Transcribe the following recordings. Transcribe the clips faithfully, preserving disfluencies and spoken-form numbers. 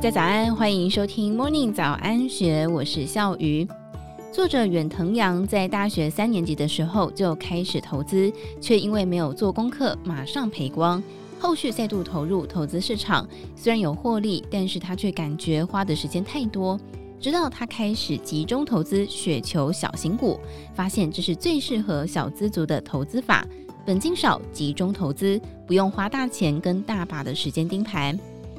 家早安，欢迎收听 Morning 早安学，我是笑瑜。作者远藤洋在大学三年级的时候就开始投资，却因为没有做功课，马上赔光。后续再度投入投资市场，虽然有获利，但是他却感觉花的时间太多。直到他开始集中投资雪球小型股，发现这是最适合小资族的投资法，本金少，集中投资，不用花大钱跟大把的时间盯盘。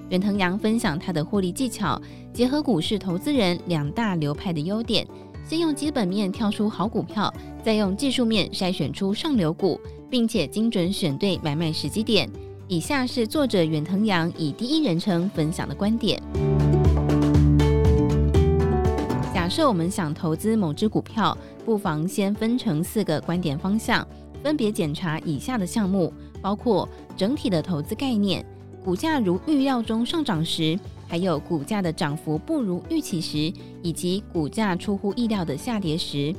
远藤洋分享他的获利技巧，结合股市投资人两大流派的优点，先用基本面挑出好股票，再用技术面筛选出上流股，并且精准选对买卖时机点。以下是作者远藤洋以第一人称分享的观点。假设我们想投资某只股票，不妨先分成四个观点方向，分别检查以下的项目，包括整体的投资概念，股价如预料中上涨时，还有股价的涨幅不如预期时，以及股价出乎意料的下跌时。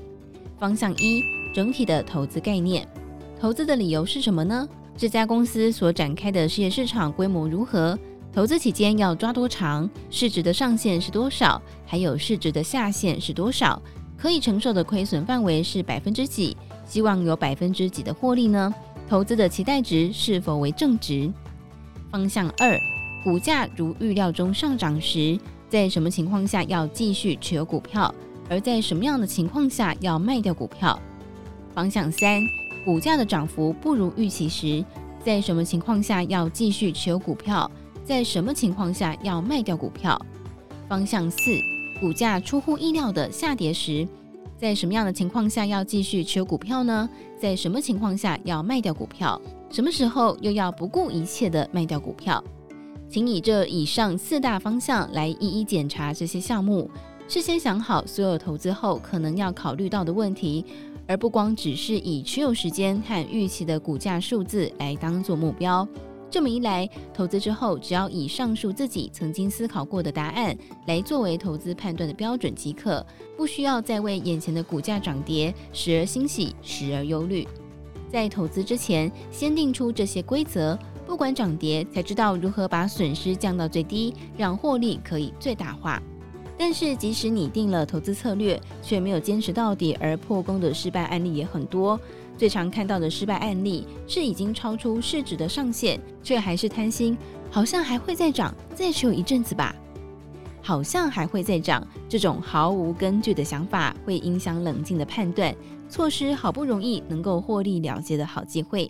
方向一，整体的投资概念。投资的理由是什么呢？这家公司所展开的事业市场规模如何？投资期间要抓多长？市值的上限是多少？还有市值的下限是多少？可以承受的亏损范围是百分之几？希望有百分之几的获利呢？投资的期待值是否为正值？方向二，股价如预料中上涨时，在什么情况下要继续持有股票，而在什么样的情况下要卖掉股票？方向三，股价的涨幅不如预期时，在什么情况下要继续持有股票，在什么情况下要卖掉股票？方向四，股价出乎意料的下跌时，在什么样的情况下要继续持有股票呢？在什么情况下要卖掉股票？什么时候又要不顾一切的卖掉股票？请以这以上四大方向来一一检查这些项目，事先想好所有投资后可能要考虑到的问题，而不光只是以持有时间和预期的股价数字来当作目标。这么一来，投资之后只要以上述自己曾经思考过的答案来作为投资判断的标准即可，不需要再为眼前的股价涨跌时而欣喜，时而忧虑。在投资之前，先定出这些规则，不管涨跌，才知道如何把损失降到最低，让获利可以最大化。但是，即使你定了投资策略，却没有坚持到底而破功的失败案例也很多。最常看到的失败案例是已经超出市值的上限，却还是贪心，好像还会再涨，再持有一阵子吧。好像还会再涨，这种毫无根据的想法会影响冷静的判断，错失好不容易能够获利了结的好机会。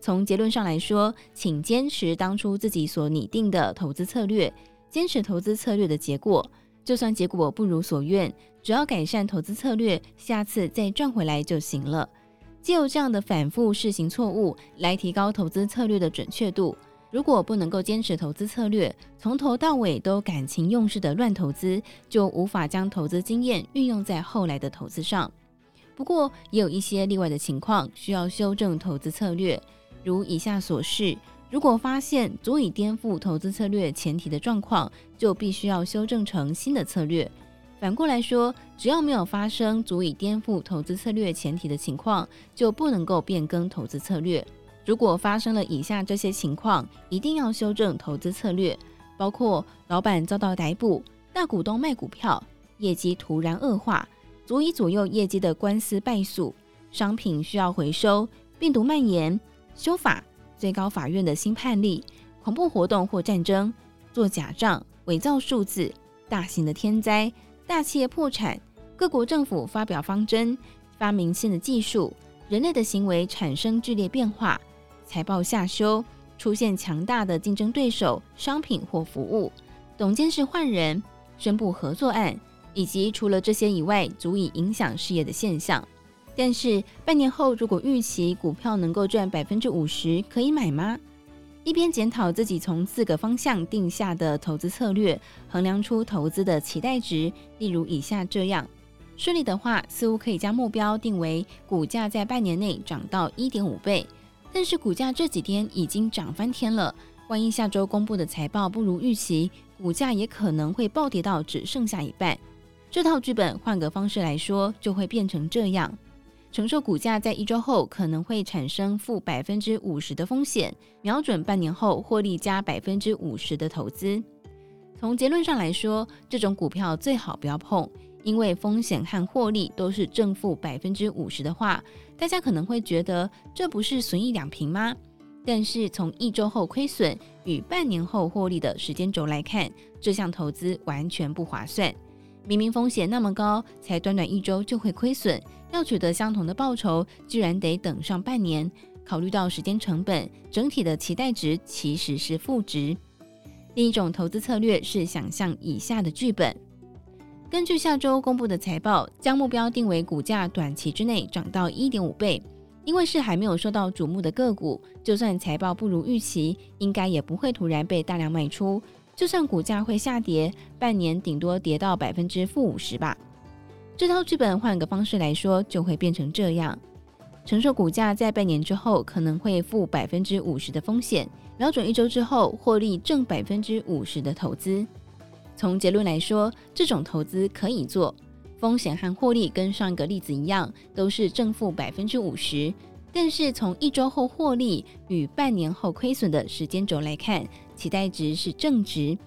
从结论上来说，请坚持当初自己所拟定的投资策略，坚持投资策略的结果，就算结果不如所愿，只要改善投资策略，下次再赚回来就行了。藉由这样的反复试行错误来提高投资策略的准确度。如果不能够坚持投资策略，从头到尾都感情用事的乱投资，就无法将投资经验运用在后来的投资上。不过，也有一些例外的情况需要修正投资策略，如以下所示。如果发现足以颠覆投资策略前提的状况，就必须要修正成新的策略。反过来说，只要没有发生足以颠覆投资策略前提的情况，就不能够变更投资策略。如果发生了以下这些情况，一定要修正投资策略，包括老板遭到逮捕、大股东卖股票、业绩突然恶化、足以左右业绩的官司败诉、商品需要回收、病毒蔓延、修法、最高法院的新判例、恐怖活动或战争、做假账、伪造数字、大型的天灾、大企业破产、各国政府发表方针、发明新的技术、人类的行为产生剧烈变化、财报下修、出现强大的竞争对手、商品或服务、董监事换人、宣布合作案，以及除了这些以外足以影响事业的现象。但是半年后如果预期股票能够赚 百分之五十， 可以买吗？一边检讨自己从四个方向定下的投资策略，衡量出投资的期待值，例如以下这样。顺利的话，似乎可以将目标定为股价在半年内涨到 一点五倍。但是股价这几天已经涨翻天了，万一下周公布的财报不如预期，股价也可能会暴跌到只剩下一半。这套剧本换个方式来说，就会变成这样：承受股价在一周后可能会产生负 百分之五十 的风险，瞄准半年后获利加 百分之五十 的投资。从结论上来说，这种股票最好不要碰，因为风险和获利都是正负 百分之五十 的话，大家可能会觉得这不是损益两平吗？但是从一周后亏损与半年后获利的时间轴来看，这项投资完全不划算。明明风险那么高，才短短一周就会亏损，要取得相同的报酬，居然得等上半年。考虑到时间成本，整体的期待值其实是负值。另一种投资策略是想象以下的剧本。根据下周公布的财报，将目标定为股价短期之内涨到 一点五倍。因为是还没有受到瞩目的个股，就算财报不如预期，应该也不会突然被大量卖出。就算股价会下跌，半年顶多跌到 百分之负五十 吧。这套剧本换个方式来说，就会变成这样。承受股价在半年之后可能会负 百分之五十 的风险，瞄准一周之后获利正 百分之五十 的投资。从结论来说，这种投资可以做，风险和获利跟上个例子一样，都是正负 百分之五十， 但是从一周后获利与半年后亏损的时间轴来看，期待值是正值。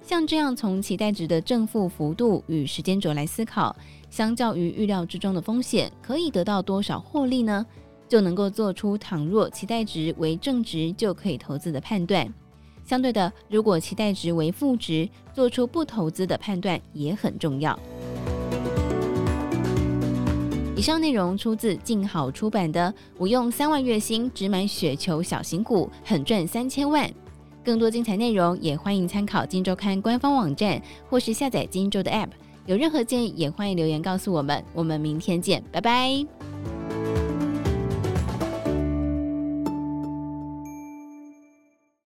像这样从期待值的正负幅度与时间轴来思考，相较于预料之中的风险，可以得到多少获利呢？就能够做出倘若期待值为正值就可以投资的判断。相对的，如果期待值为负值，做出不投资的判断也很重要。以上内容出自静好出版的《我用三万月薪只买雪球小型股，狠赚三千万》。更多精彩内容也欢迎参考《今周刊》官方网站，或是下载今周的 App。有任何建议也欢迎留言告诉我们，我们明天见，拜拜。